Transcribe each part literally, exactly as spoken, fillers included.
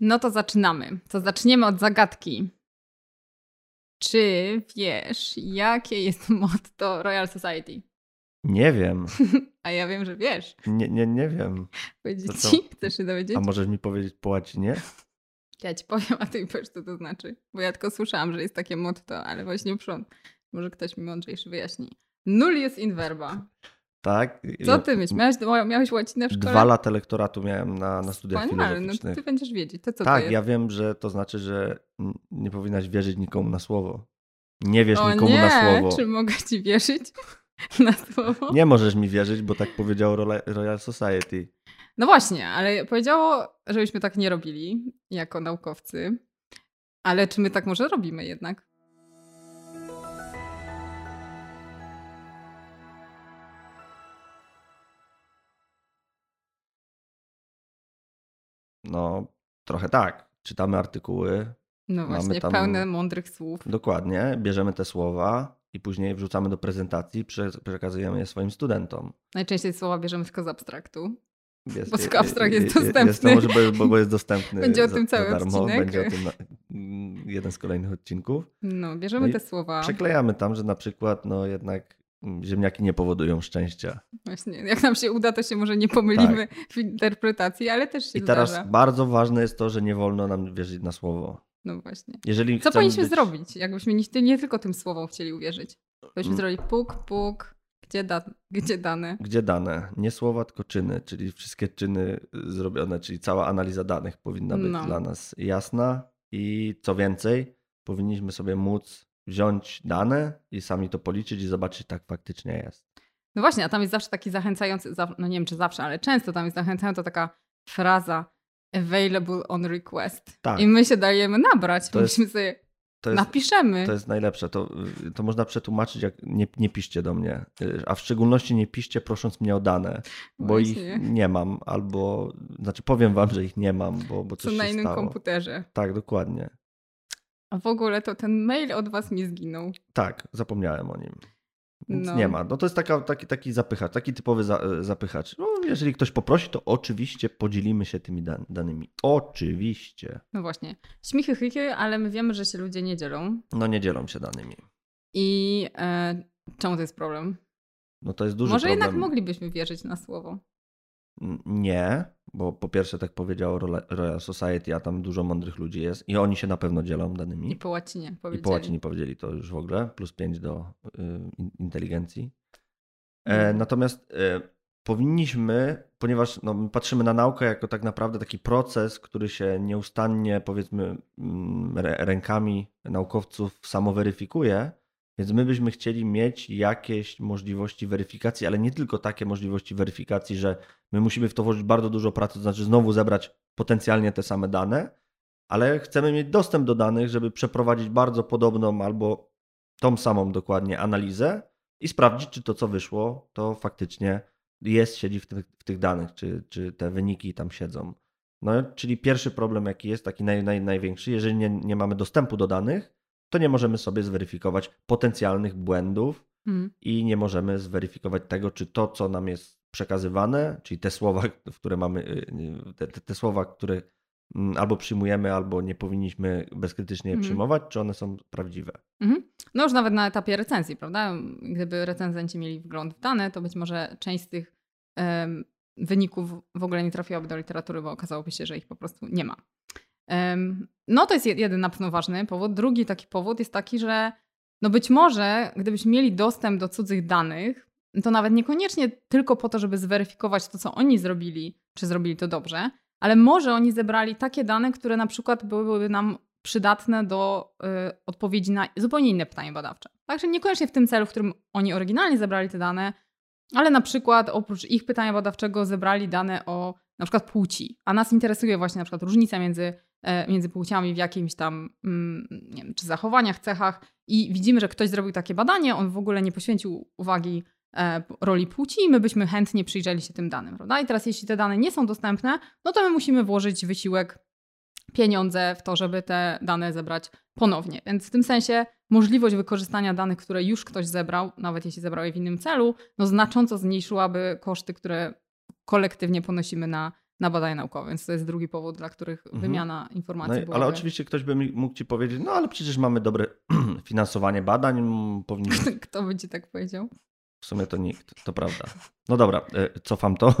No to zaczynamy. To zaczniemy od zagadki. Czy wiesz, jakie jest motto Royal Society? Nie wiem. A ja wiem, że wiesz. Nie, nie, nie wiem. Powiedzieć ci? Chcesz się dowiedzieć? A możesz mi powiedzieć po łacinie? Ja ci powiem, a ty powiesz, co to znaczy. Bo ja tylko słyszałam, że jest takie motto, ale właśnie przód. Może ktoś mi mądrzejszy wyjaśni. Nullius in verba. Tak. Co ty myślisz? Miałeś, miałeś łacinę w szkole? Dwa lata lektoratu miałem na, na studiach Wspaniale, filozoficznych. No ty będziesz wiedzieć. To co tak, to jest? Ja wiem, że to znaczy, że nie powinnaś wierzyć nikomu na słowo. Nie wierz o nikomu nie. na słowo. Czy mogę ci wierzyć na słowo? Nie możesz mi wierzyć, bo tak powiedziało Royal Society. No właśnie, ale powiedziało, żebyśmy tak nie robili jako naukowcy. Ale czy my tak może robimy jednak? No, trochę tak. Czytamy artykuły. No właśnie, tam... pełne mądrych słów. Dokładnie. Bierzemy te słowa i później wrzucamy do prezentacji, przekazujemy je swoim studentom. Najczęściej słowa bierzemy tylko z abstraktu. Jest, bo tylko abstrakt jest, jest dostępny. Jest to może, bo, bo jest dostępny. Będzie o tym za, cały za darmo. Odcinek. Będzie o tym na, jeden z kolejnych odcinków. No, bierzemy no te słowa. Przeklejamy tam, że na przykład no jednak ziemniaki nie powodują szczęścia. Właśnie, jak nam się uda, to się może nie pomylimy tak. w interpretacji, ale też się I teraz zdarza. Bardzo ważne jest to, że nie wolno nam wierzyć na słowo. No właśnie. Jeżeli Co powinniśmy być... zrobić, jakbyśmy nie, nie tylko tym słowom chcieli uwierzyć? To byśmy mm. zrobili puk, puk, gdzie, da, gdzie dane? Gdzie dane? Nie słowa, tylko czyny, czyli wszystkie czyny zrobione, czyli cała analiza danych powinna być no. dla nas jasna i co więcej, powinniśmy sobie móc wziąć dane i sami to policzyć i zobaczyć, tak faktycznie jest. No właśnie, a tam jest zawsze taki zachęcający, no nie wiem czy zawsze, ale często tam jest zachęcająca taka fraza available on request. Tak. I my się dajemy nabrać, to myśmy jest, sobie to jest, napiszemy. To jest najlepsze, to, to można przetłumaczyć, jak nie, nie piszcie do mnie, a w szczególności nie piszcie prosząc mnie o dane, bo właśnie. Ich nie mam, albo, znaczy powiem wam, że ich nie mam, bo, bo coś się stało. Co na innym komputerze. Tak, dokładnie. A w ogóle to ten mail od was mi zginął. Tak, zapomniałem o nim. Więc no. nie ma. No to jest taka, taki, taki zapychacz, taki typowy za, zapychacz. No, jeżeli ktoś poprosi, to oczywiście podzielimy się tymi dan- danymi. Oczywiście. No właśnie. Śmichy, chychy, ale my wiemy, że się ludzie nie dzielą. No nie dzielą się danymi. I e, czemu to jest problem? No to jest duży Może problem. Może jednak moglibyśmy wierzyć na słowo. Nie, bo po pierwsze tak powiedziało Royal Society, a tam dużo mądrych ludzi jest i oni się na pewno dzielą danymi. I po łacinie powiedzieli. I po łacinie powiedzieli to już w ogóle, plus pięć do y, inteligencji. E, natomiast y, powinniśmy, ponieważ no, patrzymy na naukę jako tak naprawdę taki proces, który się nieustannie powiedzmy rękami naukowców samoweryfikuje, więc my byśmy chcieli mieć jakieś możliwości weryfikacji, ale nie tylko takie możliwości weryfikacji, że my musimy w to włożyć bardzo dużo pracy, to znaczy znowu zebrać potencjalnie te same dane, ale chcemy mieć dostęp do danych, żeby przeprowadzić bardzo podobną albo tą samą dokładnie analizę i sprawdzić, czy to, co wyszło, to faktycznie jest, siedzi w tych, w tych danych, czy, czy te wyniki tam siedzą. No, czyli pierwszy problem, jaki jest, taki naj, naj, największy, jeżeli nie, nie mamy dostępu do danych, to nie możemy sobie zweryfikować potencjalnych błędów mm. i nie możemy zweryfikować tego, czy to, co nam jest przekazywane, czyli te słowa, w które mamy, te, te słowa, które albo przyjmujemy, albo nie powinniśmy bezkrytycznie je przyjmować, mm. czy one są prawdziwe. Mm-hmm. No już nawet na etapie recenzji, prawda? Gdyby recenzenci mieli wgląd w dane, to być może część z tych um, wyników w ogóle nie trafiłaby do literatury, bo okazałoby się, że ich po prostu nie ma. No to jest jeden na pewno ważny powód. Drugi taki powód jest taki, że no być może gdybyśmy mieli dostęp do cudzych danych, to nawet niekoniecznie tylko po to, żeby zweryfikować to, co oni zrobili, czy zrobili to dobrze, ale może oni zebrali takie dane, które na przykład byłyby nam przydatne do y, odpowiedzi na zupełnie inne pytanie badawcze. Także niekoniecznie w tym celu, w którym oni oryginalnie zebrali te dane, ale na przykład oprócz ich pytania badawczego zebrali dane o na przykład płci, a nas interesuje właśnie na przykład różnica między między płciami w jakimś tam, nie wiem, czy zachowaniach, cechach i widzimy, że ktoś zrobił takie badanie, on w ogóle nie poświęcił uwagi roli płci i my byśmy chętnie przyjrzeli się tym danym, prawda? I teraz jeśli te dane nie są dostępne, no to my musimy włożyć wysiłek, pieniądze w to, żeby te dane zebrać ponownie. Więc w tym sensie możliwość wykorzystania danych, które już ktoś zebrał, nawet jeśli zebrał je w innym celu, no znacząco zmniejszyłaby koszty, które kolektywnie ponosimy na na badania naukowe, więc to jest drugi powód, dla których wymiana mhm. informacji no i, byłaby... Ale oczywiście ktoś by mógł ci powiedzieć, no ale przecież mamy dobre finansowanie badań, powinniśmy... Kto by ci tak powiedział? W sumie to nikt, to prawda. No dobra, cofam to,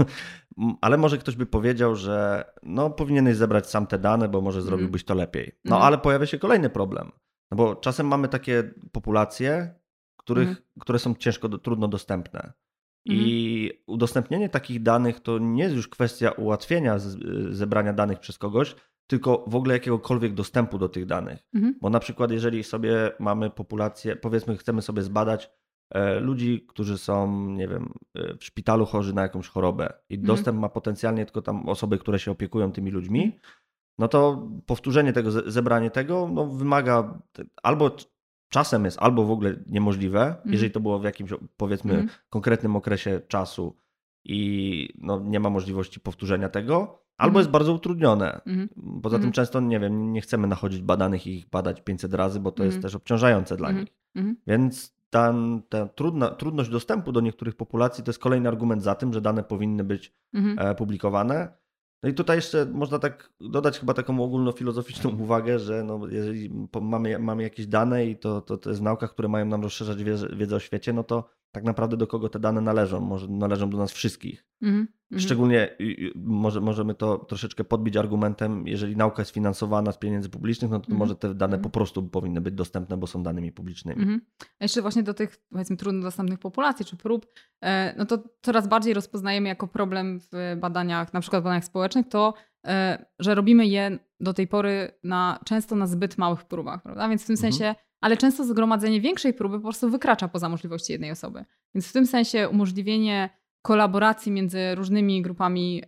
ale może ktoś by powiedział, że no powinieneś zebrać sam te dane, bo może zrobiłbyś to lepiej. No mhm. ale pojawia się kolejny problem, no bo czasem mamy takie populacje, których, mhm. które są ciężko, trudno dostępne. I udostępnienie takich danych to nie jest już kwestia ułatwienia z, zebrania danych przez kogoś, tylko w ogóle jakiegokolwiek dostępu do tych danych. Mhm. Bo na przykład jeżeli sobie mamy populację, powiedzmy chcemy sobie zbadać e, ludzi, którzy są, nie wiem, w szpitalu chorzy na jakąś chorobę i mhm. dostęp ma potencjalnie tylko tam osoby, które się opiekują tymi ludźmi, no to powtórzenie tego, zebranie tego no wymaga albo... Czasem jest albo w ogóle niemożliwe, mm. jeżeli to było w jakimś, powiedzmy, mm. konkretnym okresie czasu i no, nie ma możliwości powtórzenia tego, albo mm. jest bardzo utrudnione. Mm. Poza mm. tym często, nie wiem, nie chcemy nachodzić badanych i ich badać pięćset razy, bo to mm. jest też obciążające dla mm. nich. Mm. Więc ta, ta trudna, trudność dostępu do niektórych populacji to jest kolejny argument za tym, że dane powinny być mm. publikowane. No i tutaj jeszcze można tak dodać chyba taką ogólnofilozoficzną uwagę, że no jeżeli mamy, mamy jakieś dane i to, to, to jest w naukach, które mają nam rozszerzać wiedzę, wiedzę o świecie, no to tak naprawdę do kogo te dane należą? Może należą do nas wszystkich. Mm-hmm. Szczególnie może, możemy to troszeczkę podbić argumentem, jeżeli nauka jest finansowana z pieniędzy publicznych, no to mm-hmm. może te dane po prostu powinny być dostępne, bo są danymi publicznymi. Mm-hmm. A jeszcze właśnie do tych, powiedzmy, trudno dostępnych populacji czy prób, no to coraz bardziej rozpoznajemy jako problem w badaniach, na przykład w badaniach społecznych, to że robimy je do tej pory na, często na zbyt małych próbach, prawda? Więc w tym mm-hmm. sensie, ale często zgromadzenie większej próby po prostu wykracza poza możliwości jednej osoby. Więc w tym sensie umożliwienie kolaboracji między różnymi grupami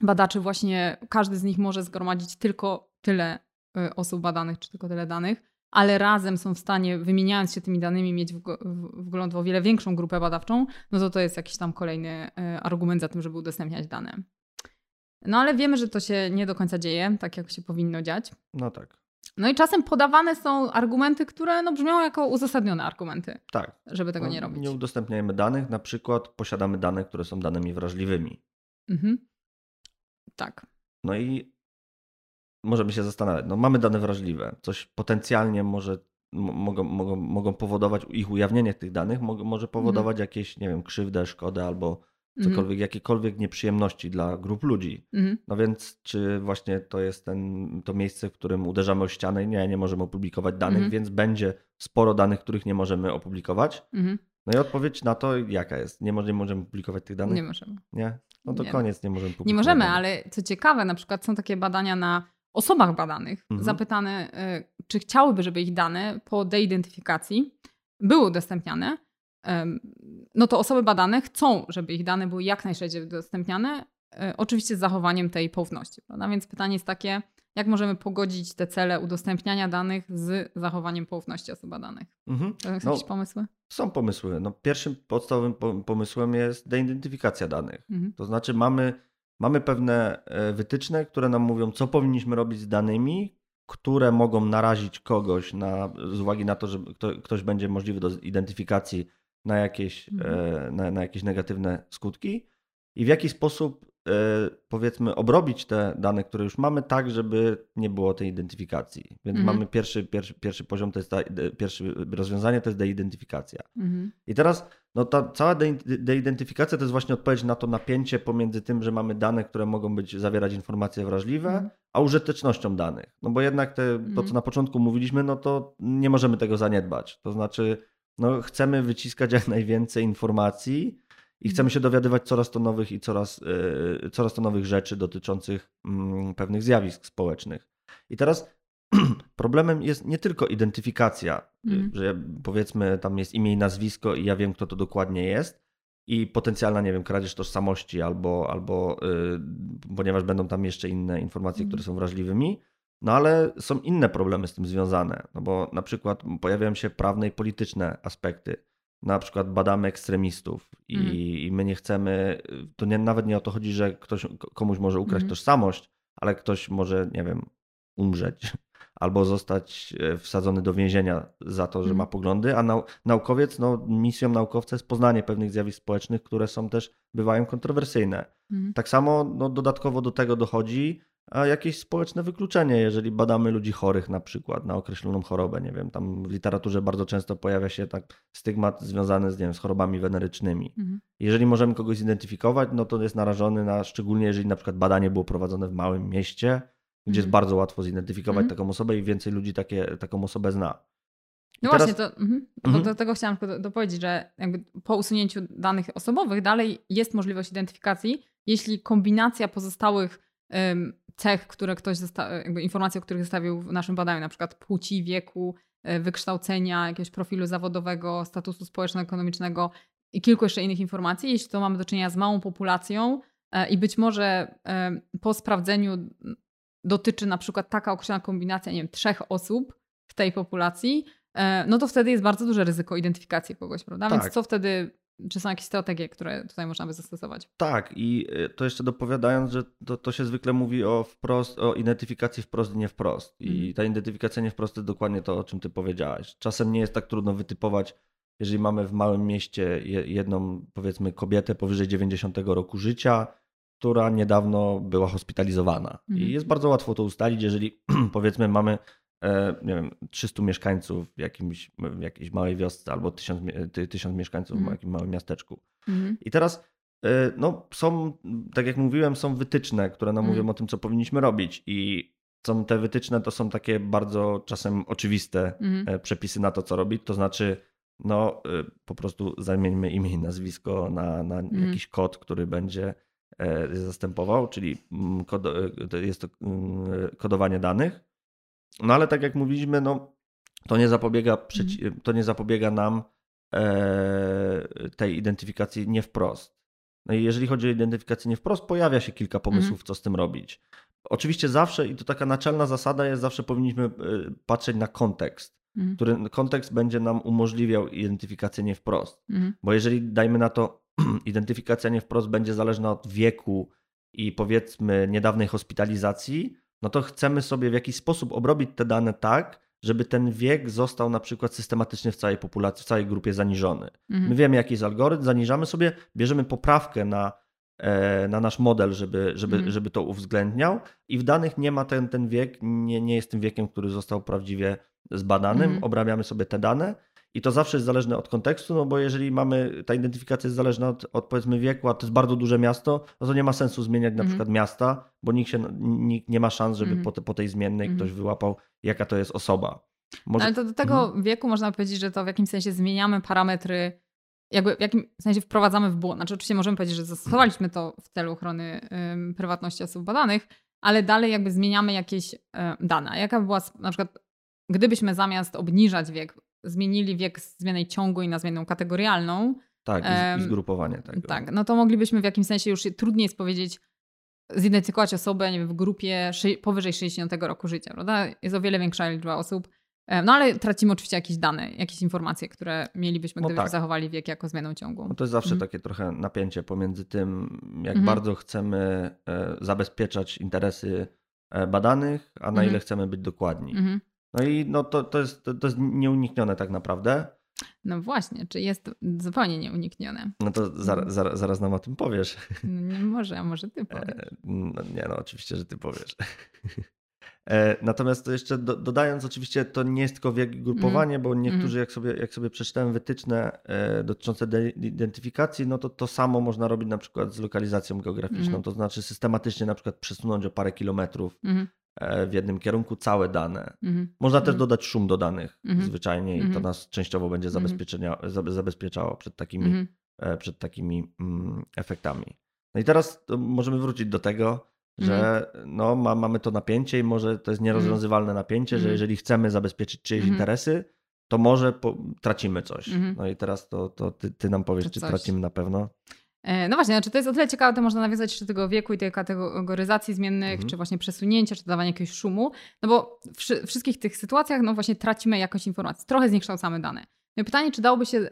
badaczy, właśnie każdy z nich może zgromadzić tylko tyle osób badanych, czy tylko tyle danych, ale razem są w stanie, wymieniając się tymi danymi, mieć wgląd w o wiele większą grupę badawczą, no to to jest jakiś tam kolejny argument za tym, żeby udostępniać dane. No ale wiemy, że to się nie do końca dzieje, tak jak się powinno dziać. No tak. No i czasem podawane są argumenty, które no brzmią jako uzasadnione argumenty, tak. żeby tego no, nie robić. Nie udostępniajmy danych, na przykład posiadamy dane, które są danymi wrażliwymi. Mhm. Tak. No i możemy się zastanawiać, no mamy dane wrażliwe, coś potencjalnie może m- mogą, mogą, mogą powodować, ich ujawnienie tych danych mo- może powodować mhm. jakieś, nie wiem, krzywdę, szkodę albo cokolwiek, mm. jakiekolwiek nieprzyjemności dla grup ludzi. Mm. No więc czy właśnie to jest ten, to miejsce, w którym uderzamy o ścianę i nie, nie możemy opublikować danych, mm. więc będzie sporo danych, których nie możemy opublikować. Mm. No i odpowiedź na to jaka jest? Nie, nie możemy publikować tych danych? Nie możemy. Nie? No to nie. Koniec, nie możemy publikować. Nie możemy, ale co ciekawe, na przykład są takie badania na osobach badanych, mm. zapytane, czy chciałyby, żeby ich dane po deidentyfikacji były udostępniane, no to osoby badane chcą, żeby ich dane były jak najszerzej udostępniane, oczywiście z zachowaniem tej poufności. Prawda? Więc pytanie jest takie, jak możemy pogodzić te cele udostępniania danych z zachowaniem poufności osób badanych? Mhm. Są no, jakieś pomysły? Są pomysły. No, pierwszym podstawowym pomysłem jest deidentyfikacja danych. Mhm. To znaczy mamy, mamy pewne wytyczne, które nam mówią, co powinniśmy robić z danymi, które mogą narazić kogoś na, z uwagi na to, że kto, ktoś będzie możliwy do identyfikacji na jakieś, mhm. na, na jakieś negatywne skutki i w jaki sposób, powiedzmy, obrobić te dane, które już mamy, tak, żeby nie było tej identyfikacji. Więc mhm. mamy pierwszy, pierwszy, pierwszy poziom, to jest ta, pierwsze rozwiązanie, to jest deidentyfikacja. Mhm. I teraz no, ta cała de, deidentyfikacja to jest właśnie odpowiedź na to napięcie pomiędzy tym, że mamy dane, które mogą być zawierać informacje wrażliwe, mhm. a użytecznością danych. No bo jednak te, mhm. to, co na początku mówiliśmy, no to nie możemy tego zaniedbać. To znaczy no, chcemy wyciskać jak najwięcej informacji i chcemy się dowiadywać coraz to nowych i coraz, yy, coraz to nowych rzeczy dotyczących mm, pewnych zjawisk społecznych. I teraz problemem jest nie tylko identyfikacja, mm. że powiedzmy tam jest imię i nazwisko i ja wiem, kto to dokładnie jest i potencjalna, nie wiem, kradzież tożsamości albo, albo yy, ponieważ będą tam jeszcze inne informacje, mm. które są wrażliwymi. No ale są inne problemy z tym związane, no bo na przykład pojawiają się prawne i polityczne aspekty. Na przykład badamy ekstremistów i, mm. i my nie chcemy, to nie, nawet nie o to chodzi, że ktoś komuś może ukraść mm. tożsamość, ale ktoś może, nie wiem, umrzeć albo zostać wsadzony do więzienia za to, że ma poglądy, a nau- naukowiec, no, misją naukowca jest poznanie pewnych zjawisk społecznych, które są też, bywają kontrowersyjne. Mm. Tak samo no, dodatkowo do tego dochodzi jakieś społeczne wykluczenie, jeżeli badamy ludzi chorych na przykład na określoną chorobę, nie wiem, tam w literaturze bardzo często pojawia się tak stygmat związany z, nie wiem, z chorobami wenerycznymi. Mhm. Jeżeli możemy kogoś zidentyfikować, no to jest narażony na, szczególnie jeżeli na przykład badanie było prowadzone w małym mieście, gdzie mhm. jest bardzo łatwo zidentyfikować mhm. taką osobę i więcej ludzi takie, taką osobę zna. No teraz... właśnie, to, mhm, to mhm. do tego chciałam tylko dopowiedzieć, że jakby po usunięciu danych osobowych dalej jest możliwość identyfikacji, jeśli kombinacja pozostałych cech, które ktoś zosta- jakby informacje, o których zostawił w naszym badaniu, na przykład płci, wieku, wykształcenia, jakiegoś profilu zawodowego, statusu społeczno-ekonomicznego i kilku jeszcze innych informacji, jeśli to mamy do czynienia z małą populacją i być może po sprawdzeniu dotyczy na przykład taka określona kombinacja, nie wiem, trzech osób w tej populacji, no to wtedy jest bardzo duże ryzyko identyfikacji kogoś, prawda? Tak. Więc co wtedy... Czy są jakieś strategie, które tutaj można by zastosować? Tak, i to jeszcze dopowiadając, że to, to się zwykle mówi o, wprost, o identyfikacji wprost i nie wprost. Mm. I ta identyfikacja nie wprost to dokładnie to, o czym ty powiedziałaś. Czasem nie jest tak trudno wytypować, jeżeli mamy w małym mieście jedną, powiedzmy, kobietę powyżej dziewięćdziesiątego roku życia, która niedawno była hospitalizowana. Mm. I jest bardzo łatwo to ustalić, jeżeli powiedzmy mamy... nie wiem, trzystu mieszkańców w, jakimś, w jakiejś małej wiosce albo tysiąc, tysiąc mieszkańców mm. w jakimś małym miasteczku. Mm. I teraz no, są, tak jak mówiłem, są wytyczne, które nam mm. mówią o tym, co powinniśmy robić i są te wytyczne, to są takie bardzo czasem oczywiste mm. przepisy na to, co robić, to znaczy no, po prostu zamieńmy imię i nazwisko na, na mm. jakiś kod, który będzie zastępował, czyli kod, jest to kodowanie danych. No ale tak jak mówiliśmy, no, to, nie zapobiega przeci- to nie zapobiega nam e, tej identyfikacji nie wprost. No i jeżeli chodzi o identyfikację nie wprost, pojawia się kilka pomysłów, mm-hmm. co z tym robić. Oczywiście zawsze, i to taka naczelna zasada jest, zawsze powinniśmy patrzeć na kontekst, mm-hmm. który kontekst będzie nam umożliwiał identyfikację nie wprost. Mm-hmm. Bo jeżeli, dajmy na to, identyfikacja nie wprost będzie zależna od wieku i powiedzmy niedawnej hospitalizacji, no to chcemy sobie w jakiś sposób obrobić te dane tak, żeby ten wiek został na przykład systematycznie w całej populacji, w całej grupie zaniżony. Mhm. My wiemy, jaki jest algorytm, zaniżamy sobie, bierzemy poprawkę na, na nasz model, żeby, żeby, mhm. żeby to uwzględniał i w danych nie ma ten, ten wiek, nie, nie jest tym wiekiem, który został prawdziwie zbadanym, mhm. obrabiamy sobie te dane i to zawsze jest zależne od kontekstu, no bo jeżeli mamy, ta identyfikacja jest zależna od, od powiedzmy wieku, a to jest bardzo duże miasto, no to nie ma sensu zmieniać na mm. przykład miasta, bo nikt, się, nikt nie ma szans, żeby mm. po, te, po tej zmiennej mm. ktoś wyłapał, jaka to jest osoba. Może... Ale to do tego mm. wieku można powiedzieć, że to w jakimś sensie zmieniamy parametry, jakby w jakimś sensie wprowadzamy w błąd. Znaczy oczywiście możemy powiedzieć, że zastosowaliśmy to w celu ochrony ym, prywatności osób badanych, ale dalej jakby zmieniamy jakieś y, dane. Jaka by była na przykład, gdybyśmy zamiast obniżać wiek, zmienili wiek z zmiennej ciągłej na zmienną kategorialną. Tak, i zgrupowanie tego. Tak, no to moglibyśmy w jakimś sensie już trudniej jest powiedzieć, zidentyfikować osobę nie wiem, w grupie powyżej sześćdziesiątego roku życia, prawda? Jest o wiele większa liczba osób. No ale tracimy oczywiście jakieś dane, jakieś informacje, które mielibyśmy, gdybyśmy no tak. zachowali wiek jako zmienną ciągłą. No to jest zawsze mhm. takie trochę napięcie pomiędzy tym, jak mhm. bardzo chcemy zabezpieczać interesy badanych, a na mhm. ile chcemy być dokładni. Mhm. No i no to, to, jest, to, to jest nieuniknione tak naprawdę. No właśnie, czy jest zupełnie nieuniknione? No to zaraz, zaraz, zaraz nam o tym powiesz. No nie może, a może ty powiesz. E, no nie, no oczywiście, że ty powiesz. E, natomiast to jeszcze do, dodając, oczywiście to nie jest tylko wiek i grupowanie, mm. bo niektórzy mm. jak, sobie, jak sobie przeczytałem wytyczne e, dotyczące de- identyfikacji, no to to samo można robić na przykład z lokalizacją geograficzną, mm. to znaczy systematycznie na przykład przesunąć o parę kilometrów mm. w jednym kierunku całe dane. Mm-hmm. Można też mm-hmm. dodać szum do danych mm-hmm. zwyczajnie i mm-hmm. to nas częściowo będzie mm-hmm. zabezpieczało przed takimi, mm-hmm. przed takimi mm, efektami. No i teraz możemy wrócić do tego, że mm-hmm. no, ma, mamy to napięcie i może to jest nierozwiązywalne napięcie, mm-hmm. że jeżeli chcemy zabezpieczyć czyjeś mm-hmm. interesy, to może po, tracimy coś. Mm-hmm. No i teraz to, to ty, ty nam powiesz, to czy coś. Tracimy na pewno. No właśnie, znaczy to jest o tyle ciekawe, to można nawiązać jeszcze do tego wieku i tej kategoryzacji zmiennych, mhm. czy właśnie przesunięcia, czy dodawanie jakiegoś szumu, no bo w wszy- wszystkich tych sytuacjach no właśnie tracimy jakąś informację, trochę zniekształcamy dane. No i pytanie, czy dałoby się y,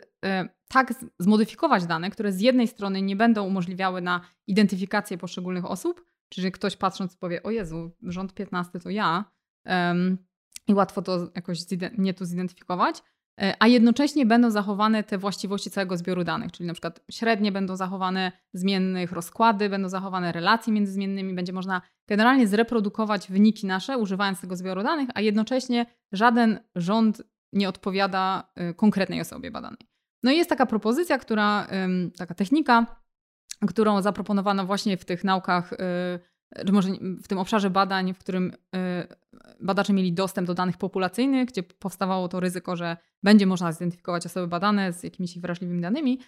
tak zmodyfikować dane, które z jednej strony nie będą umożliwiały na identyfikację poszczególnych osób, czyli ktoś patrząc powie, o Jezu, rząd piętnasty to ja, um, i łatwo to jakoś nie tu zidentyfikować, a jednocześnie będą zachowane te właściwości całego zbioru danych, czyli na przykład średnie będą zachowane zmiennych, rozkłady, będą zachowane relacje między zmiennymi, będzie można generalnie zreprodukować wyniki nasze używając tego zbioru danych, a jednocześnie żaden rząd nie odpowiada konkretnej osobie badanej. No i jest taka propozycja, która, taka technika, którą zaproponowano właśnie w tych naukach, czy może w tym obszarze badań, w którym badacze mieli dostęp do danych populacyjnych, gdzie powstawało to ryzyko, że będzie można zidentyfikować osoby badane z jakimiś ich wrażliwymi danymi.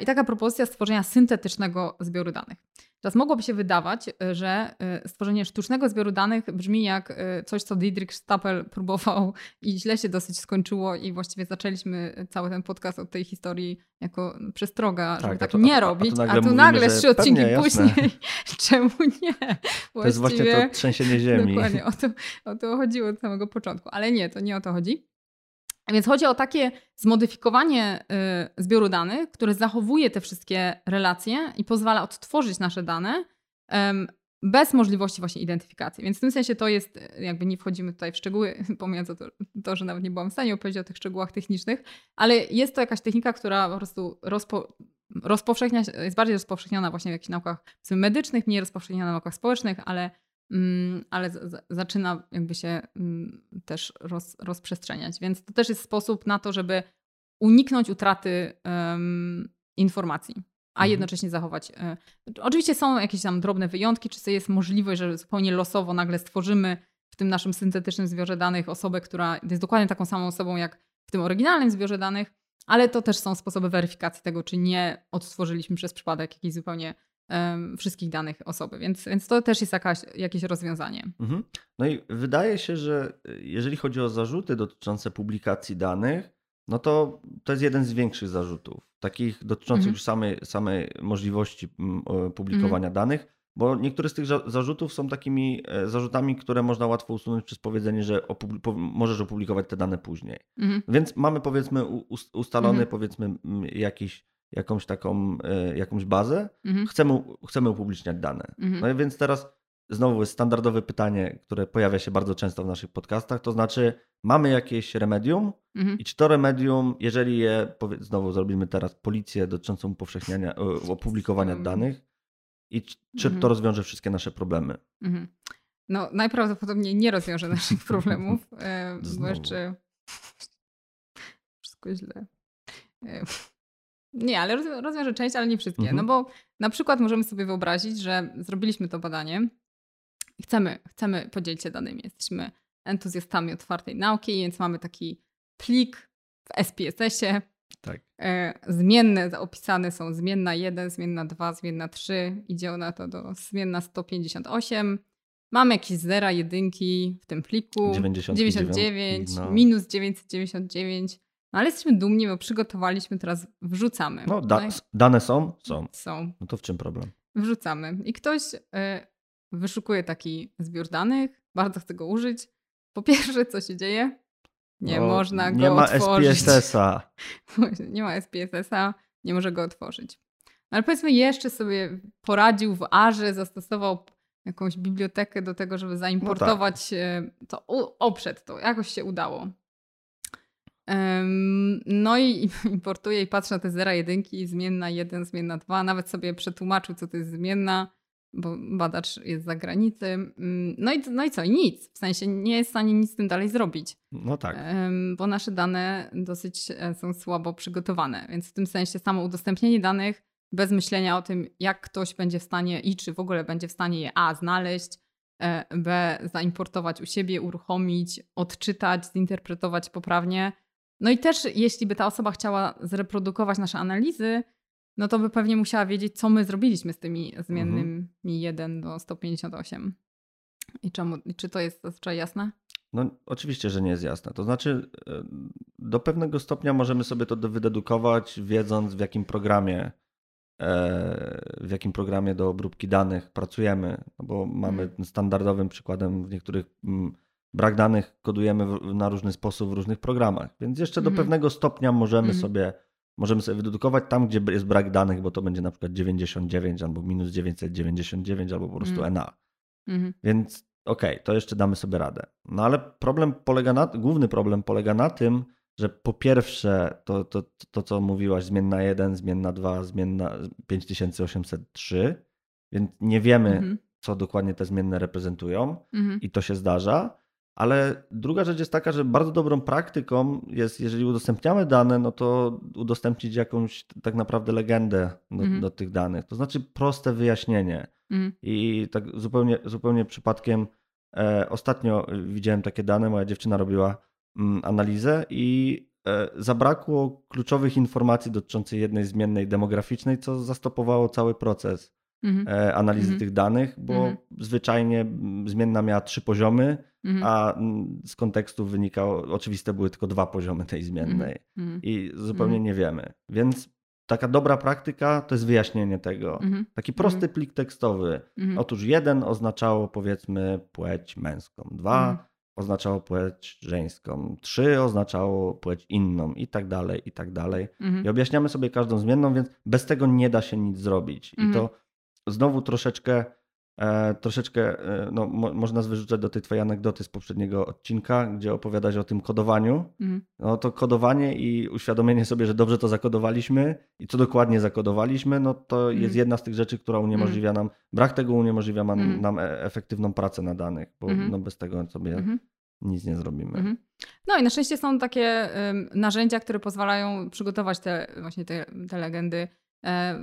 I taka propozycja stworzenia syntetycznego zbioru danych. Teraz mogłoby się wydawać, że stworzenie sztucznego zbioru danych brzmi jak coś, co Diedrich Stapel próbował i źle się dosyć skończyło i właściwie zaczęliśmy cały ten podcast od tej historii jako przestroga, żeby tak, tak to, nie a, robić, a tu nagle, a tu nagle trzy odcinki pewnie, później, czemu nie? Właściwie, to jest właśnie to trzęsienie ziemi. Dokładnie, o to, o to chodziło od samego początku, ale nie, to nie o to chodzi. Więc chodzi o takie zmodyfikowanie y, zbioru danych, które zachowuje te wszystkie relacje i pozwala odtworzyć nasze dane y, bez możliwości właśnie identyfikacji. Więc w tym sensie to jest, jakby nie wchodzimy tutaj w szczegóły, pomijając to, to, że nawet nie byłam w stanie opowiedzieć o tych szczegółach technicznych, ale jest to jakaś technika, która po prostu rozpo, rozpowszechnia, jest bardziej rozpowszechniona właśnie w jakichś naukach medycznych, mniej rozpowszechniona w naukach społecznych, ale... Mm, ale z, z, zaczyna jakby się mm, też roz, rozprzestrzeniać. Więc to też jest sposób na to, żeby uniknąć utraty um, informacji, a mhm. jednocześnie zachować. Y, oczywiście są jakieś tam drobne wyjątki, czy jest możliwość, że zupełnie losowo nagle stworzymy w tym naszym syntetycznym zbiorze danych osobę, która jest dokładnie taką samą osobą jak w tym oryginalnym zbiorze danych, ale to też są sposoby weryfikacji tego, czy nie odtworzyliśmy przez przypadek jakiejś zupełnie wszystkich danych osoby, więc, więc to też jest jakaś, jakieś rozwiązanie. Mhm. No i wydaje się, że jeżeli chodzi o zarzuty dotyczące publikacji danych, no to to jest jeden z większych zarzutów, takich dotyczących mhm. już samej, samej możliwości publikowania mhm. danych, bo niektóre z tych zarzutów są takimi zarzutami, które można łatwo usunąć przez powiedzenie, że opubli- możesz opublikować te dane później. Mhm. Więc mamy powiedzmy ustalony mhm. powiedzmy jakiś jakąś taką, jakąś bazę, mhm. chcemy, chcemy upubliczniać dane. Mhm. No i więc teraz znowu jest standardowe pytanie, które pojawia się bardzo często w naszych podcastach, to znaczy mamy jakieś remedium mhm. i czy to remedium, jeżeli je, znowu zrobimy teraz policję dotyczącą upowszechniania, opublikowania danych i czy, czy mhm. to rozwiąże wszystkie nasze problemy? Mhm. No najprawdopodobniej nie rozwiąże naszych problemów, bo jeszcze wszystko źle. Nie, ale rozwiążę część, ale nie wszystkie. Mhm. No bo na przykład możemy sobie wyobrazić, że zrobiliśmy to badanie i chcemy, chcemy podzielić się danymi. Jesteśmy entuzjastami otwartej nauki, więc mamy taki plik w S P S S ie. Tak. Zmienne opisane są zmienna jeden, zmienna dwa, zmienna trzy. Idzie ona to do zmienna sto pięćdziesiąt osiem. Mamy jakieś zera, jedynki w tym pliku. dziewięćdziesiąt dziewięć, no. minus dziewięćset dziewięćdziesiąt dziewięć. No ale jesteśmy dumni, bo przygotowaliśmy, teraz wrzucamy. No, da- no i... dane są? Są. Są. No to w czym problem? Wrzucamy. I ktoś y, wyszukuje taki zbiór danych, bardzo chce go użyć. Po pierwsze, co się dzieje? Nie no, można go nie otworzyć. Nie ma S P S S a. Nie ma S P S S a, nie może go otworzyć. No ale powiedzmy, jeszcze sobie poradził w Arze, zastosował jakąś bibliotekę do tego, żeby zaimportować. No tak. To u- oprzed to, jakoś się udało. No i importuję i patrzę na te zera, jedynki, zmienna jeden, zmienna dwa, nawet sobie przetłumaczył, co to jest zmienna, bo badacz jest za granicy. No i, no i co? I nic. W sensie nie jest w stanie nic z tym dalej zrobić. No tak. Bo nasze dane dosyć są słabo przygotowane, więc w tym sensie samo udostępnienie danych bez myślenia o tym, jak ktoś będzie w stanie i czy w ogóle będzie w stanie je a. znaleźć, b. zaimportować u siebie, uruchomić, odczytać, zinterpretować poprawnie. No i też jeśli by ta osoba chciała zreprodukować nasze analizy, no to by pewnie musiała wiedzieć, co my zrobiliśmy z tymi zmiennymi mhm. jeden do sto pięćdziesiąt osiem. I czemu, czy to jest zazwyczaj jasne? No oczywiście, że nie jest jasne. To znaczy do pewnego stopnia możemy sobie to wydedukować, wiedząc w jakim programie w jakim programie do obróbki danych pracujemy, bo mamy mhm. standardowym przykładem w niektórych brak danych kodujemy w, na różny sposób w różnych programach, więc jeszcze mm-hmm. do pewnego stopnia możemy mm-hmm. sobie możemy sobie wydedukować tam, gdzie jest brak danych, bo to będzie na przykład dziewięćdziesiąt dziewięć albo minus dziewięćset dziewięćdziesiąt dziewięć albo po prostu mm-hmm. N A. Mm-hmm. Więc okej, okay, to jeszcze damy sobie radę. No ale problem polega na, główny problem polega na tym, że po pierwsze to, to, to, to co mówiłaś, zmienna jeden, zmienna dwa, zmienna pięć tysięcy osiemset trzy, więc nie wiemy, mhm. co dokładnie te zmienne reprezentują mhm. i to się zdarza. Ale druga rzecz jest taka, że bardzo dobrą praktyką jest, jeżeli udostępniamy dane, no to udostępnić jakąś tak naprawdę legendę do, mm. do tych danych. To znaczy proste wyjaśnienie. Mm. I tak zupełnie, zupełnie przypadkiem e, ostatnio widziałem takie dane, moja dziewczyna robiła m, analizę i e, zabrakło kluczowych informacji dotyczących jednej zmiennej demograficznej, co zastopowało cały proces mm. e, analizy mm. tych danych, bo mm. zwyczajnie zmienna miała trzy poziomy, a z kontekstu wynikało, oczywiste były tylko dwa poziomy tej zmiennej mm. i zupełnie mm. nie wiemy. Więc taka dobra praktyka to jest wyjaśnienie tego. Mm. Taki prosty mm. plik tekstowy. Mm. Otóż jeden oznaczało powiedzmy płeć męską, dwa mm. oznaczało płeć żeńską, trzy oznaczało płeć inną i tak dalej, i tak dalej. Mm. I objaśniamy sobie każdą zmienną, więc bez tego nie da się nic zrobić. Mm. I to znowu troszeczkę E, troszeczkę e, no, mo, można wyrzucać do tej twojej anegdoty z poprzedniego odcinka, gdzie opowiadałeś o tym kodowaniu. Mm. No to kodowanie i uświadomienie sobie, że dobrze to zakodowaliśmy i co dokładnie zakodowaliśmy, no to mm. jest jedna z tych rzeczy, która uniemożliwia mm. nam, brak tego uniemożliwia nam, mm. nam e, efektywną pracę na danych, bo mm. no, bez tego sobie mm. nic nie zrobimy. Mm. No i na szczęście są takie y, narzędzia, które pozwalają przygotować te, właśnie te, te legendy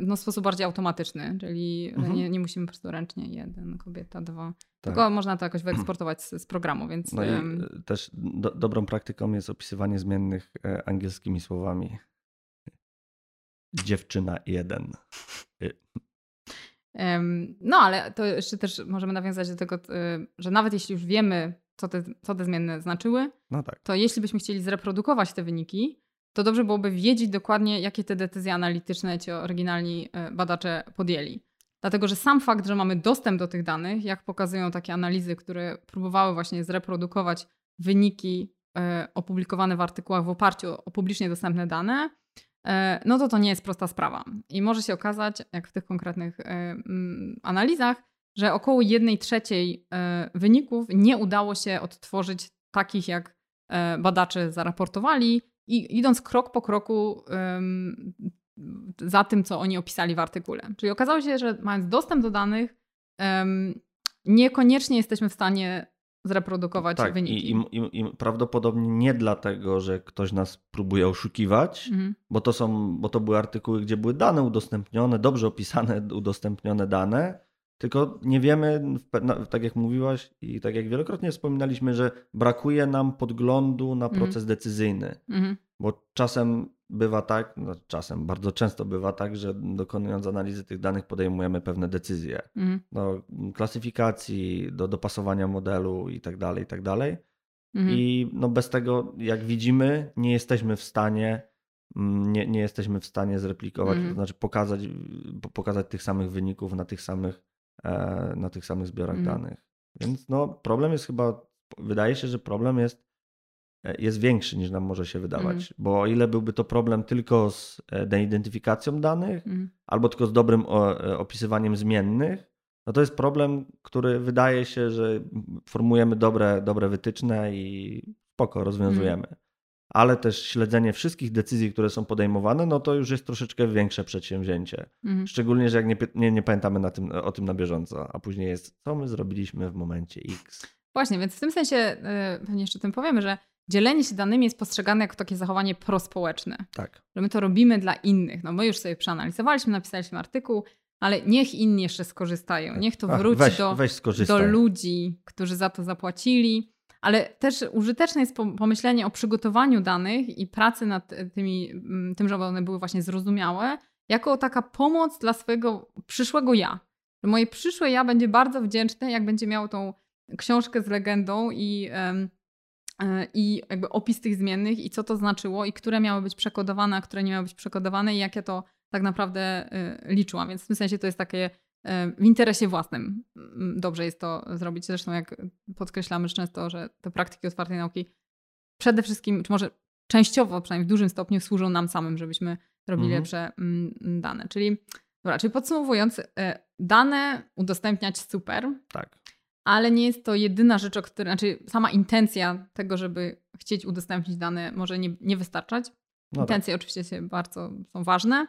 no w sposób bardziej automatyczny, czyli mhm. nie, nie musimy po prostu ręcznie jeden, kobieta, dwa, tak. tylko można to jakoś wyeksportować z, z programu. Więc... No i też do, dobrą praktyką jest opisywanie zmiennych angielskimi słowami. Dziewczyna jeden. No ale to jeszcze też możemy nawiązać do tego, że nawet jeśli już wiemy, co te, co te zmienne znaczyły, no tak. to jeśli byśmy chcieli zreprodukować te wyniki, to dobrze byłoby wiedzieć dokładnie, jakie te decyzje analityczne ci oryginalni badacze podjęli. Dlatego, że sam fakt, że mamy dostęp do tych danych, jak pokazują takie analizy, które próbowały właśnie zreprodukować wyniki opublikowane w artykułach w oparciu o publicznie dostępne dane, no to to nie jest prosta sprawa. I może się okazać, jak w tych konkretnych analizach, że około jednej trzeciej wyników nie udało się odtworzyć takich, jak badacze zaraportowali, i idąc krok po kroku um, za tym, co oni opisali w artykule. Czyli okazało się, że mając dostęp do danych, um, niekoniecznie jesteśmy w stanie zreprodukować tak, wyniki. I, i, i prawdopodobnie nie dlatego, że ktoś nas próbuje oszukiwać, mhm. bo, to są, bo to były artykuły, gdzie były dane udostępnione, dobrze opisane, udostępnione dane, tylko nie wiemy, tak jak mówiłaś i tak jak wielokrotnie wspominaliśmy, że brakuje nam podglądu na proces mm. decyzyjny. Mm. Bo czasem bywa tak, no czasem, bardzo często bywa tak, że dokonując analizy tych danych podejmujemy pewne decyzje. Mm. Do klasyfikacji, do dopasowania modelu i tak dalej, i tak dalej. Mm. I no bez tego, jak widzimy, nie jesteśmy w stanie... Nie, nie jesteśmy w stanie zreplikować, mm. to znaczy pokazać, pokazać tych samych wyników na tych samych, na tych samych zbiorach mm. danych. Więc no, problem jest chyba, wydaje się, że problem jest, jest większy niż nam może się wydawać, mm. bo o ile byłby to problem tylko z deidentyfikacją danych mm. albo tylko z dobrym opisywaniem zmiennych, no to jest problem, który wydaje się, że formujemy dobre, dobre wytyczne i spoko, rozwiązujemy. Mm. Ale też śledzenie wszystkich decyzji, które są podejmowane, no to już jest troszeczkę większe przedsięwzięcie. Mhm. Szczególnie, że jak nie, nie, nie pamiętamy na tym, o tym na bieżąco, a później jest, co my zrobiliśmy w momencie X. Właśnie, więc w tym sensie, pewnie jeszcze o tym powiemy, że dzielenie się danymi jest postrzegane jako takie zachowanie prospołeczne. Tak. Że my to robimy dla innych. No my już sobie przeanalizowaliśmy, napisaliśmy artykuł, ale niech inni jeszcze skorzystają. Niech to wróci Ach, weź, do, weź do ludzi, którzy za to zapłacili. Ale też użyteczne jest pomyślenie o przygotowaniu danych i pracy nad tymi, tym, żeby one były właśnie zrozumiałe, jako taka pomoc dla swojego przyszłego ja. Moje przyszłe ja będzie bardzo wdzięczne, jak będzie miało tą książkę z legendą i, i jakby opis tych zmiennych i co to znaczyło i które miały być przekodowane, a które nie miały być przekodowane i jak ja to tak naprawdę liczyłam. Więc w tym sensie to jest takie... W interesie własnym dobrze jest to zrobić. Zresztą jak podkreślamy często, że te praktyki otwartej nauki przede wszystkim, czy może częściowo, przynajmniej w dużym stopniu służą nam samym, żebyśmy robili mhm. lepsze dane. Czyli, dobra, czyli podsumowując, dane udostępniać super. Tak. ale nie jest to jedyna rzecz, o której, znaczy sama intencja tego, żeby chcieć udostępnić dane, może nie, nie wystarczać. No intencje tak. oczywiście się bardzo są ważne,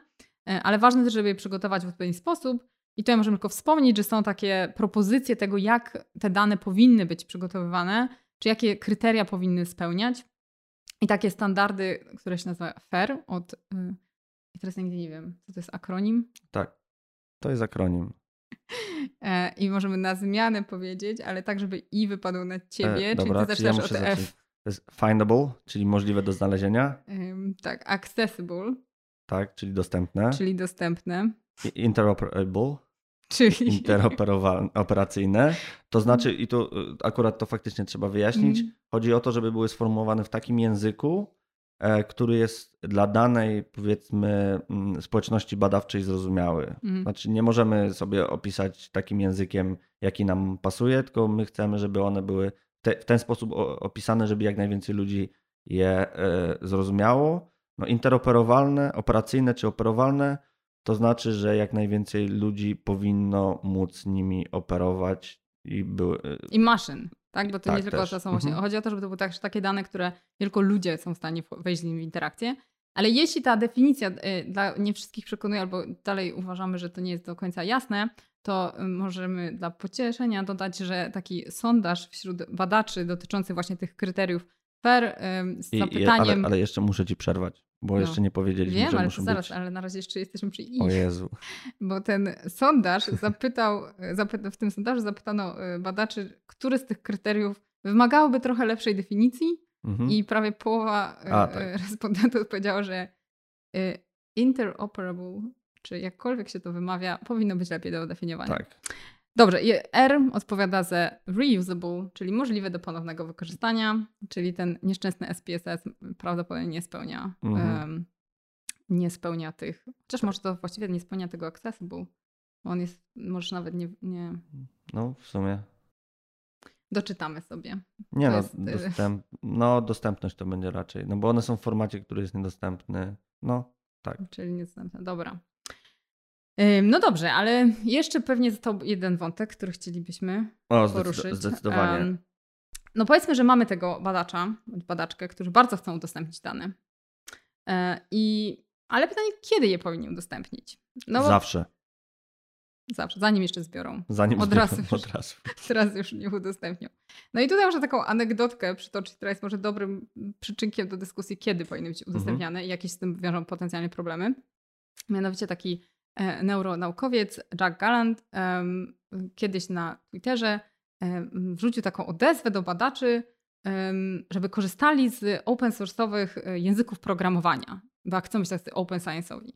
ale ważne też, żeby je przygotować w odpowiedni sposób. I tutaj możemy tylko wspomnieć, że są takie propozycje tego, jak te dane powinny być przygotowywane, czy jakie kryteria powinny spełniać. I takie standardy, które się nazywa FAIR od... I teraz nigdy nie wiem, co to jest akronim? Tak, to jest akronim. I możemy na zmianę powiedzieć, ale tak, żeby I wypadło na ciebie, e, dobra, czyli ty zaczynasz czyli ja od F. Zacząć. To jest findable, czyli możliwe do znalezienia. Ym, tak, accessible. Tak, czyli dostępne. Czyli dostępne. Interoperable. Czyli interoperacyjne. To znaczy, i tu akurat to faktycznie trzeba wyjaśnić, mm. chodzi o to, żeby były sformułowane w takim języku, który jest dla danej, powiedzmy, społeczności badawczej zrozumiały. Mm. Znaczy nie możemy sobie opisać takim językiem, jaki nam pasuje, tylko my chcemy, żeby one były te, w ten sposób opisane, żeby jak najwięcej ludzi je y, zrozumiało. No, interoperowalne, operacyjne czy operowalne, to znaczy, że jak najwięcej ludzi powinno móc nimi operować i były... I maszyn. Tak, bo to tak, nie tylko to są właśnie. Mhm. Chodzi o to, żeby to były takie dane, które tylko ludzie są w stanie wejść z nimi w interakcję. Ale jeśli ta definicja dla nie wszystkich przekonuje, albo dalej uważamy, że to nie jest do końca jasne, to możemy dla pocieszenia dodać, że taki sondaż wśród badaczy dotyczący właśnie tych kryteriów FAIR z I, zapytaniem... Ale, ale jeszcze muszę ci przerwać, bo no, jeszcze nie powiedzieliśmy, wiem, że ale muszą to zaraz, być... ale na razie jeszcze jesteśmy przy I. O Jezu. Bo ten sondaż zapytał, zapyta, w tym sondażu zapytano badaczy, które z tych kryteriów wymagałoby trochę lepszej definicji mhm. i prawie połowa A, tak. respondentów powiedziała, że interoperable, czy jakkolwiek się to wymawia, powinno być lepiej do definiowania. Tak. Dobrze, R odpowiada za reusable, czyli możliwe do ponownego wykorzystania, czyli ten nieszczęsny S P S S prawdopodobnie nie spełnia, mm-hmm. um, nie spełnia tych, chociaż może to właściwie nie spełnia tego accessible, bo on jest, może nawet nie... nie... No w sumie. Doczytamy sobie. Nie no, jest... dostęp... no, dostępność to będzie raczej, no bo one są w formacie, który jest niedostępny, no tak. Czyli niedostępne, dobra. No dobrze, ale jeszcze pewnie został jeden wątek, który chcielibyśmy o, poruszyć. Zdecydowanie. Um, no powiedzmy, że mamy tego badacza, badaczkę, którzy bardzo chcą udostępnić dane. E, i, ale pytanie, kiedy je powinni udostępnić? No, zawsze. Zawsze, zanim jeszcze zbiorą. Zanim od zbiorą, razu już, od razu. Teraz już nie udostępnią. No i tutaj może taką anegdotkę przytoczyć, która jest może dobrym przyczynkiem do dyskusji, kiedy powinny być udostępniane mhm. i jakie się z tym wiążą potencjalnie problemy. Mianowicie taki neuronaukowiec Jack Gallant um, kiedyś na Twitterze um, wrzucił taką odezwę do badaczy, um, żeby korzystali z open source'owych języków programowania, bo chcą być tacy open science'owi.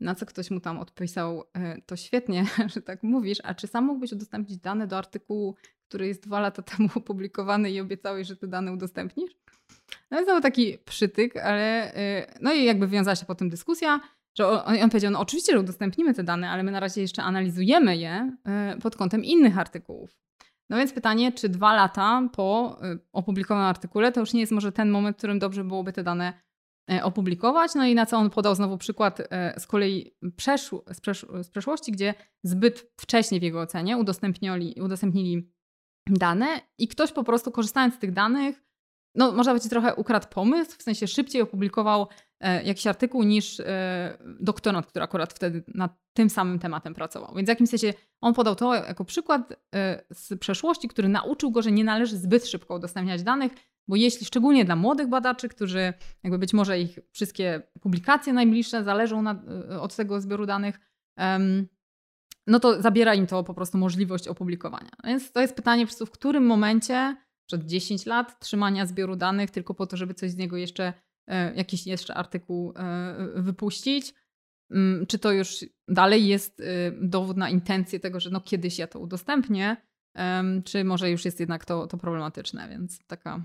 Na co ktoś mu tam odpisał, to świetnie, że tak mówisz, a czy sam mógłbyś udostępnić dane do artykułu, który jest dwa lata temu opublikowany i obiecałeś, że te dane udostępnisz? No i to był taki przytyk, ale no i jakby wiązała się po tym dyskusja, że on, on powiedział, no oczywiście, że udostępnimy te dane, ale my na razie jeszcze analizujemy je pod kątem innych artykułów. No więc pytanie, czy dwa lata po opublikowanym artykule to już nie jest może ten moment, w którym dobrze byłoby te dane opublikować? No i na co on podał znowu przykład z kolei przeszł, z, przesz- z przeszłości, gdzie zbyt wcześnie w jego ocenie udostępnili, udostępnili dane i ktoś po prostu korzystając z tych danych, no można powiedzieć trochę ukradł pomysł, w sensie szybciej opublikował jakiś artykuł niż doktorant, który akurat wtedy nad tym samym tematem pracował. Więc w jakimś sensie on podał to jako przykład z przeszłości, który nauczył go, że nie należy zbyt szybko udostępniać danych, bo jeśli szczególnie dla młodych badaczy, którzy jakby być może ich wszystkie publikacje najbliższe zależą na, od tego zbioru danych, no to zabiera im to po prostu możliwość opublikowania. Więc to jest pytanie po prostu, w którym momencie przed dziesięć lat trzymania zbioru danych tylko po to, żeby coś z niego jeszcze jakiś jeszcze artykuł wypuścić, czy to już dalej jest dowód na intencję tego, że no kiedyś ja to udostępnię, czy może już jest jednak to, to problematyczne, więc taka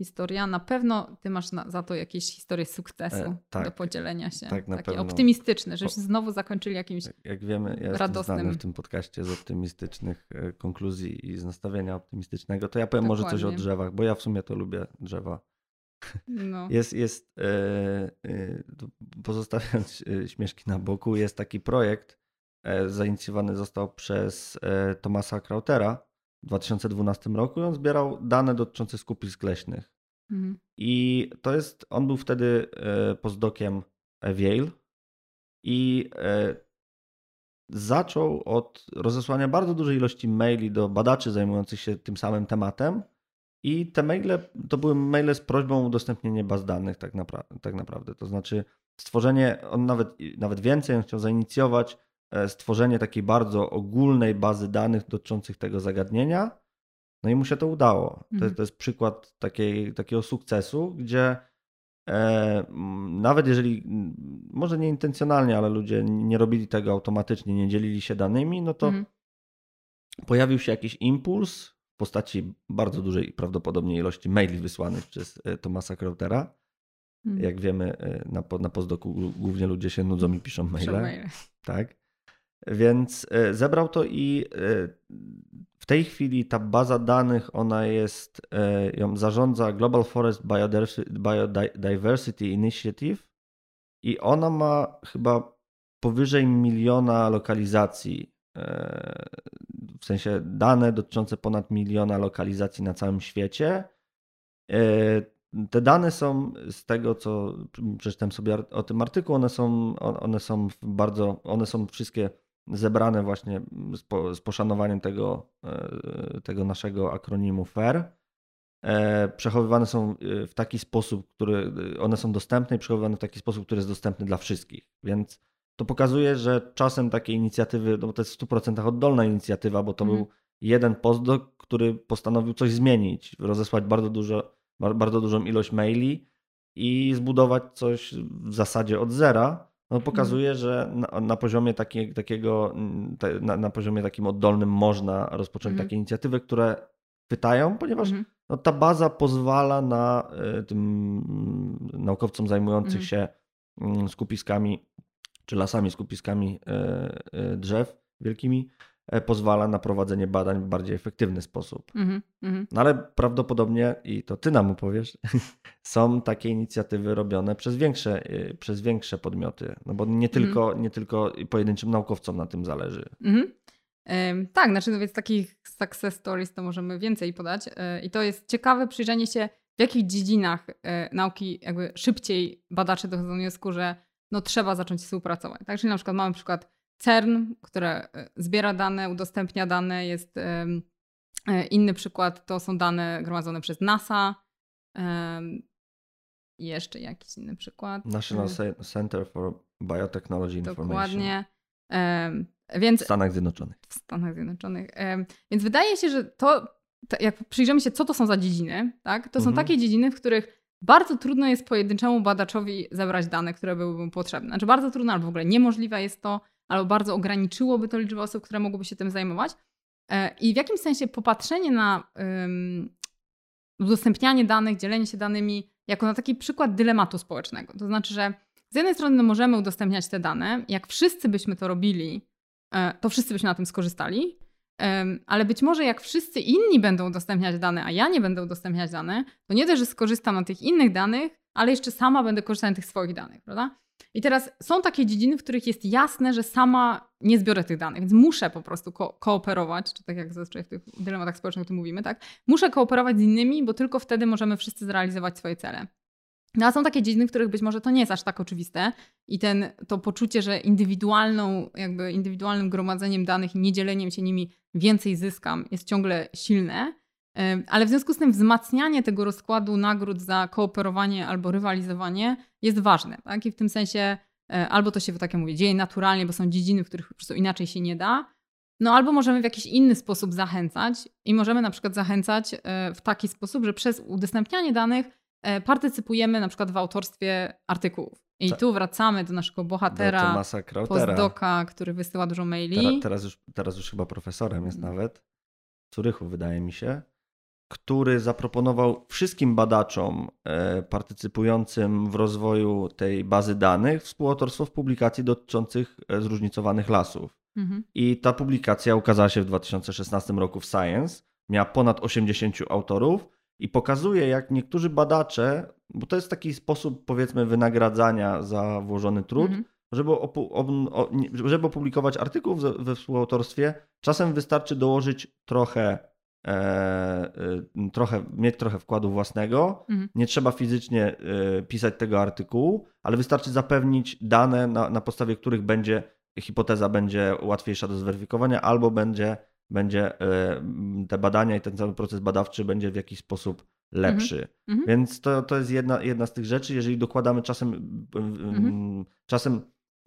historia. Na pewno ty masz na, za to jakieś historie sukcesu e, tak, do podzielenia się. Tak, na takie pewno. Optymistyczne, żebyśmy znowu zakończyli jakimś radosnym. Jak wiemy, ja jestem znany w tym podcaście z optymistycznych konkluzji i z nastawienia optymistycznego, to ja powiem Dokładnie. Może coś o drzewach, bo ja w sumie to lubię drzewa. No. Jest, jest e, e, pozostawiając śmieszki na boku, jest taki projekt, e, zainicjowany został przez e, Thomasa Crowthera, w dwa tysiące dwunastym roku i on zbierał dane dotyczące skupisk leśnych. Mhm. I to jest, on był wtedy postdokiem w Yale i zaczął od rozesłania bardzo dużej ilości maili do badaczy zajmujących się tym samym tematem i te maile to były maile z prośbą o udostępnienie baz danych tak, napra tak naprawdę. To znaczy stworzenie, on nawet, nawet więcej, on chciał zainicjować stworzenie takiej bardzo ogólnej bazy danych dotyczących tego zagadnienia. No i mu się to udało. To, to jest przykład takiej, takiego sukcesu, gdzie e, nawet jeżeli, może nieintencjonalnie, ale ludzie nie robili tego automatycznie, nie dzielili się danymi, no to mm. pojawił się jakiś impuls w postaci bardzo dużej prawdopodobnie ilości maili wysłanych przez Thomasa Crowthera. Mm. Jak wiemy, na, na postdoku głównie ludzie się nudzą i piszą maile. Piszą maile. Tak. Więc zebrał to i w tej chwili ta baza danych, ona jest, ją zarządza Global Forest Biodiversity Initiative i ona ma chyba powyżej miliona lokalizacji, w sensie dane dotyczące ponad miliona lokalizacji na całym świecie. Te dane są z tego, co przeczytałem sobie o tym artykuł, one są, one są bardzo, one są wszystkie zebrane właśnie z, po, z poszanowaniem tego, tego naszego akronimu FAIR. Przechowywane są w taki sposób, który, one są dostępne i przechowywane w taki sposób, który jest dostępny dla wszystkich. Więc to pokazuje, że czasem takie inicjatywy, no bo to jest w stu procentach oddolna inicjatywa, bo to mm. był jeden postdoc, który postanowił coś zmienić, rozesłać bardzo dużo bardzo dużą ilość maili i zbudować coś w zasadzie od zera, no pokazuje, że na, na poziomie takie, takiego, te, na, na poziomie takim oddolnym można rozpocząć mm. takie inicjatywy, które chwytają, ponieważ mm. no, ta baza pozwala na y, tym naukowcom zajmujących mm. się y, skupiskami, czy lasami, skupiskami y, y, drzew wielkimi, pozwala na prowadzenie badań w bardziej efektywny sposób. Mm -hmm. No ale prawdopodobnie, i to ty nam opowiesz, są takie inicjatywy robione przez większe, przez większe podmioty, no bo nie tylko, mm -hmm. nie tylko pojedynczym naukowcom na tym zależy. Mm -hmm. e, tak, znaczy no więc takich success stories to możemy więcej podać e, i to jest ciekawe przyjrzenie się, w jakich dziedzinach e, nauki jakby szybciej badacze dochodzą do wniosku, że no trzeba zacząć współpracować. Tak? Czyli na przykład mamy przykład CERN, które zbiera dane, udostępnia dane, jest inny przykład, to są dane gromadzone przez NASA. Jeszcze jakiś inny przykład. National Center for Biotechnology Information. Dokładnie. Więc, w Stanach Zjednoczonych. W Stanach Zjednoczonych. Więc wydaje się, że to, jak przyjrzymy się, co to są za dziedziny, tak? To mhm. są takie dziedziny, w których bardzo trudno jest pojedynczemu badaczowi zebrać dane, które byłyby mu potrzebne. Znaczy bardzo trudno, albo w ogóle niemożliwe jest to, albo bardzo ograniczyłoby to liczbę osób, które mogłyby się tym zajmować. I w jakimś sensie popatrzenie na um, udostępnianie danych, dzielenie się danymi jako na taki przykład dylematu społecznego. To znaczy, że z jednej strony no, możemy udostępniać te dane, jak wszyscy byśmy to robili, to wszyscy byśmy na tym skorzystali, um, ale być może jak wszyscy inni będą udostępniać dane, a ja nie będę udostępniać dane, to nie dość, że skorzystam na tych innych danych, ale jeszcze sama będę korzystać na tych swoich danych, prawda? I teraz są takie dziedziny, w których jest jasne, że sama nie zbiorę tych danych, więc muszę po prostu ko kooperować, czy tak jak zazwyczaj w tych dylematach społecznych tu mówimy, tak? Muszę kooperować z innymi, bo tylko wtedy możemy wszyscy zrealizować swoje cele. No a są takie dziedziny, w których być może to nie jest aż tak oczywiste i ten, to poczucie, że indywidualną, jakby indywidualnym gromadzeniem danych i niedzieleniem się nimi więcej zyskam, jest ciągle silne, ale w związku z tym wzmacnianie tego rozkładu nagród za kooperowanie albo rywalizowanie jest ważne. Tak? I w tym sensie albo to się, tak jak mówię, dzieje naturalnie, bo są dziedziny, w których po prostu inaczej się nie da, no albo możemy w jakiś inny sposób zachęcać i możemy na przykład zachęcać w taki sposób, że przez udostępnianie danych partycypujemy na przykład w autorstwie artykułów. I tak. Tu wracamy do naszego bohatera, do Thomasa Crowthera, postdoka, który wysyła dużo maili. Teraz, teraz, już, teraz już chyba profesorem jest nawet, w Zurychu wydaje mi się, który zaproponował wszystkim badaczom partycypującym w rozwoju tej bazy danych współautorstwo w publikacji dotyczących zróżnicowanych lasów. Mhm. I ta publikacja ukazała się w dwa tysiące szesnastym roku w Science, miała ponad osiemdziesięciu autorów i pokazuje, jak niektórzy badacze, bo to jest taki sposób, powiedzmy, wynagradzania za włożony trud, mhm. żeby, opu o, żeby opublikować artykuł we współautorstwie, czasem wystarczy dołożyć trochę trochę, mieć trochę wkładu własnego. Mhm. Nie trzeba fizycznie pisać tego artykułu, ale wystarczy zapewnić dane, na, na podstawie których będzie hipoteza będzie łatwiejsza do zweryfikowania, albo będzie, będzie te badania i ten cały proces badawczy będzie w jakiś sposób lepszy. Mhm. Więc to, to jest jedna, jedna z tych rzeczy. Jeżeli dokładamy czasem, mhm. czasem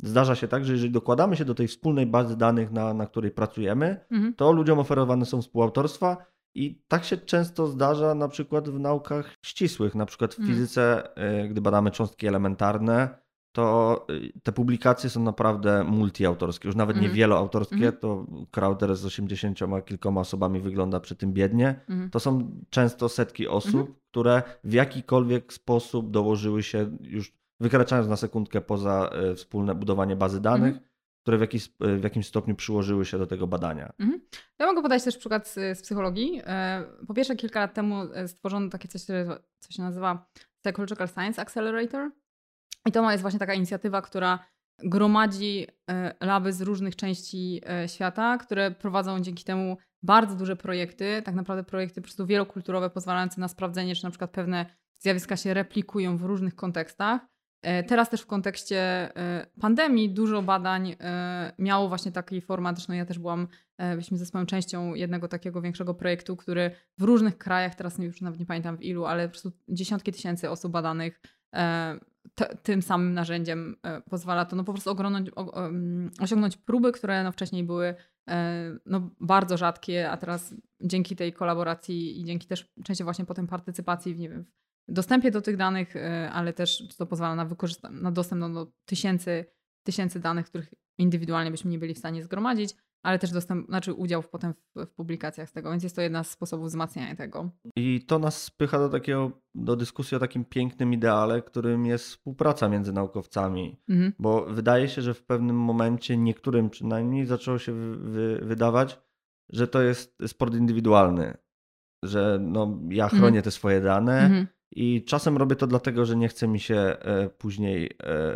zdarza się tak, że jeżeli dokładamy się do tej wspólnej bazy danych, na, na której pracujemy, mhm. to ludziom oferowane są współautorstwa i tak się często zdarza na przykład w naukach ścisłych, na przykład w mhm. fizyce, gdy badamy cząstki elementarne, to te publikacje są naprawdę multiautorskie, już nawet mm. nie wieloautorskie, mm. to Crowther z osiemdziesięcioma kilkoma osobami wygląda przy tym biednie. Mm. To są często setki osób, mm. które w jakikolwiek sposób dołożyły się, już wykraczając na sekundkę poza wspólne budowanie bazy danych, mm. które w, jakiś, w jakimś stopniu przyłożyły się do tego badania. Mm. Ja mogę podać też przykład z, z psychologii. Po pierwsze kilka lat temu stworzono takie coś, co się nazywa Psychological Science Accelerator. I to jest właśnie taka inicjatywa, która gromadzi laby z różnych części świata, które prowadzą dzięki temu bardzo duże projekty, tak naprawdę projekty po prostu wielokulturowe, pozwalające na sprawdzenie, czy na przykład pewne zjawiska się replikują w różnych kontekstach. Teraz też w kontekście pandemii dużo badań miało właśnie taki format, zresztą ja też byłam, byliśmy ze swoją częścią jednego takiego większego projektu, który w różnych krajach, teraz już nawet nie pamiętam w ilu, ale po prostu dziesiątki tysięcy osób badanych T- tym samym narzędziem e, pozwala to no, po prostu ogronąć, o, o, osiągnąć próby, które no, wcześniej były e, no, bardzo rzadkie, a teraz dzięki tej kolaboracji i dzięki też częściej właśnie potem partycypacji w, nie wiem, w dostępie do tych danych, e, ale też to pozwala na, wykorzysta- na dostęp no, do tysięcy, tysięcy danych, których indywidualnie byśmy nie byli w stanie zgromadzić, ale też dostęp, znaczy udział w, potem w, w publikacjach z tego, więc jest to jedna z sposobów wzmacniania tego. I to nas spycha do takiego, do dyskusji o takim pięknym ideale, którym jest współpraca między naukowcami, mhm. bo wydaje się, że w pewnym momencie niektórym przynajmniej zaczęło się wy, wy, wydawać, że to jest sport indywidualny, że no, ja chronię mhm. te swoje dane mhm. i czasem robię to dlatego, że nie chce mi się później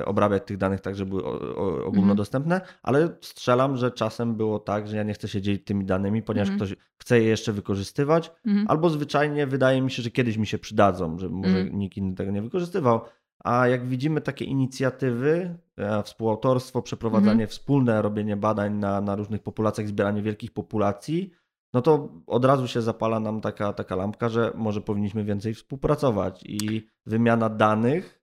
obrabiać tych danych tak, żeby były ogólnodostępne, mhm. ale strzelam, że czasem było tak, że ja nie chcę się dzielić tymi danymi, ponieważ mhm. ktoś chce je jeszcze wykorzystywać, mhm. albo zwyczajnie wydaje mi się, że kiedyś mi się przydadzą, że może mhm. nikt inny tego nie wykorzystywał. A jak widzimy takie inicjatywy, współautorstwo, przeprowadzanie mhm. wspólne, robienie badań na, na różnych populacjach, zbieranie wielkich populacji, no to od razu się zapala nam taka, taka lampka, że może powinniśmy więcej współpracować i wymiana danych,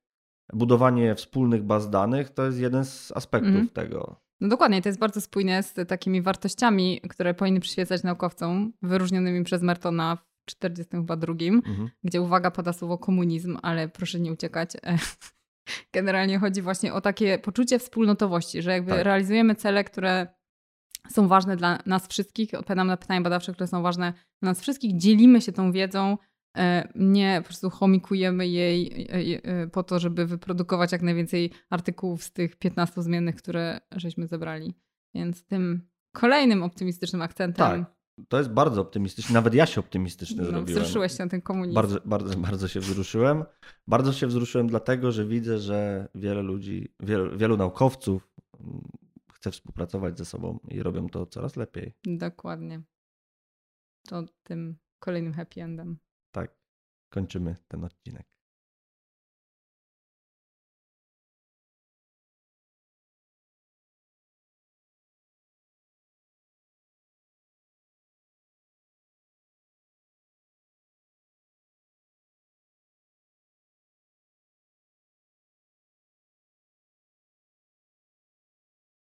budowanie wspólnych baz danych to jest jeden z aspektów mm. tego. No dokładnie, to jest bardzo spójne z takimi wartościami, które powinny przyświecać naukowcom wyróżnionymi przez Mertona w czterdziestym drugiego, mm-hmm. gdzie uwaga pada słowo komunizm, ale proszę nie uciekać. Generalnie chodzi właśnie o takie poczucie wspólnotowości, że jakby tak. realizujemy cele, które są ważne dla nas wszystkich, odpowiadam na pytania badawcze, które są ważne dla nas wszystkich, dzielimy się tą wiedzą, nie po prostu chomikujemy jej po to, żeby wyprodukować jak najwięcej artykułów z tych piętnastu zmiennych, które żeśmy zebrali. Więc tym kolejnym optymistycznym akcentem. Tak, to jest bardzo optymistyczne, nawet ja się optymistyczny no, zrobiłem. Wzruszyłeś się na ten komunizm. Bardzo, bardzo, bardzo się wzruszyłem. Bardzo się wzruszyłem dlatego, że widzę, że wiele ludzi, wielu, wielu naukowców chce współpracować ze sobą i robią to coraz lepiej. Dokładnie. To tym kolejnym happy endem. Tak, kończymy ten odcinek.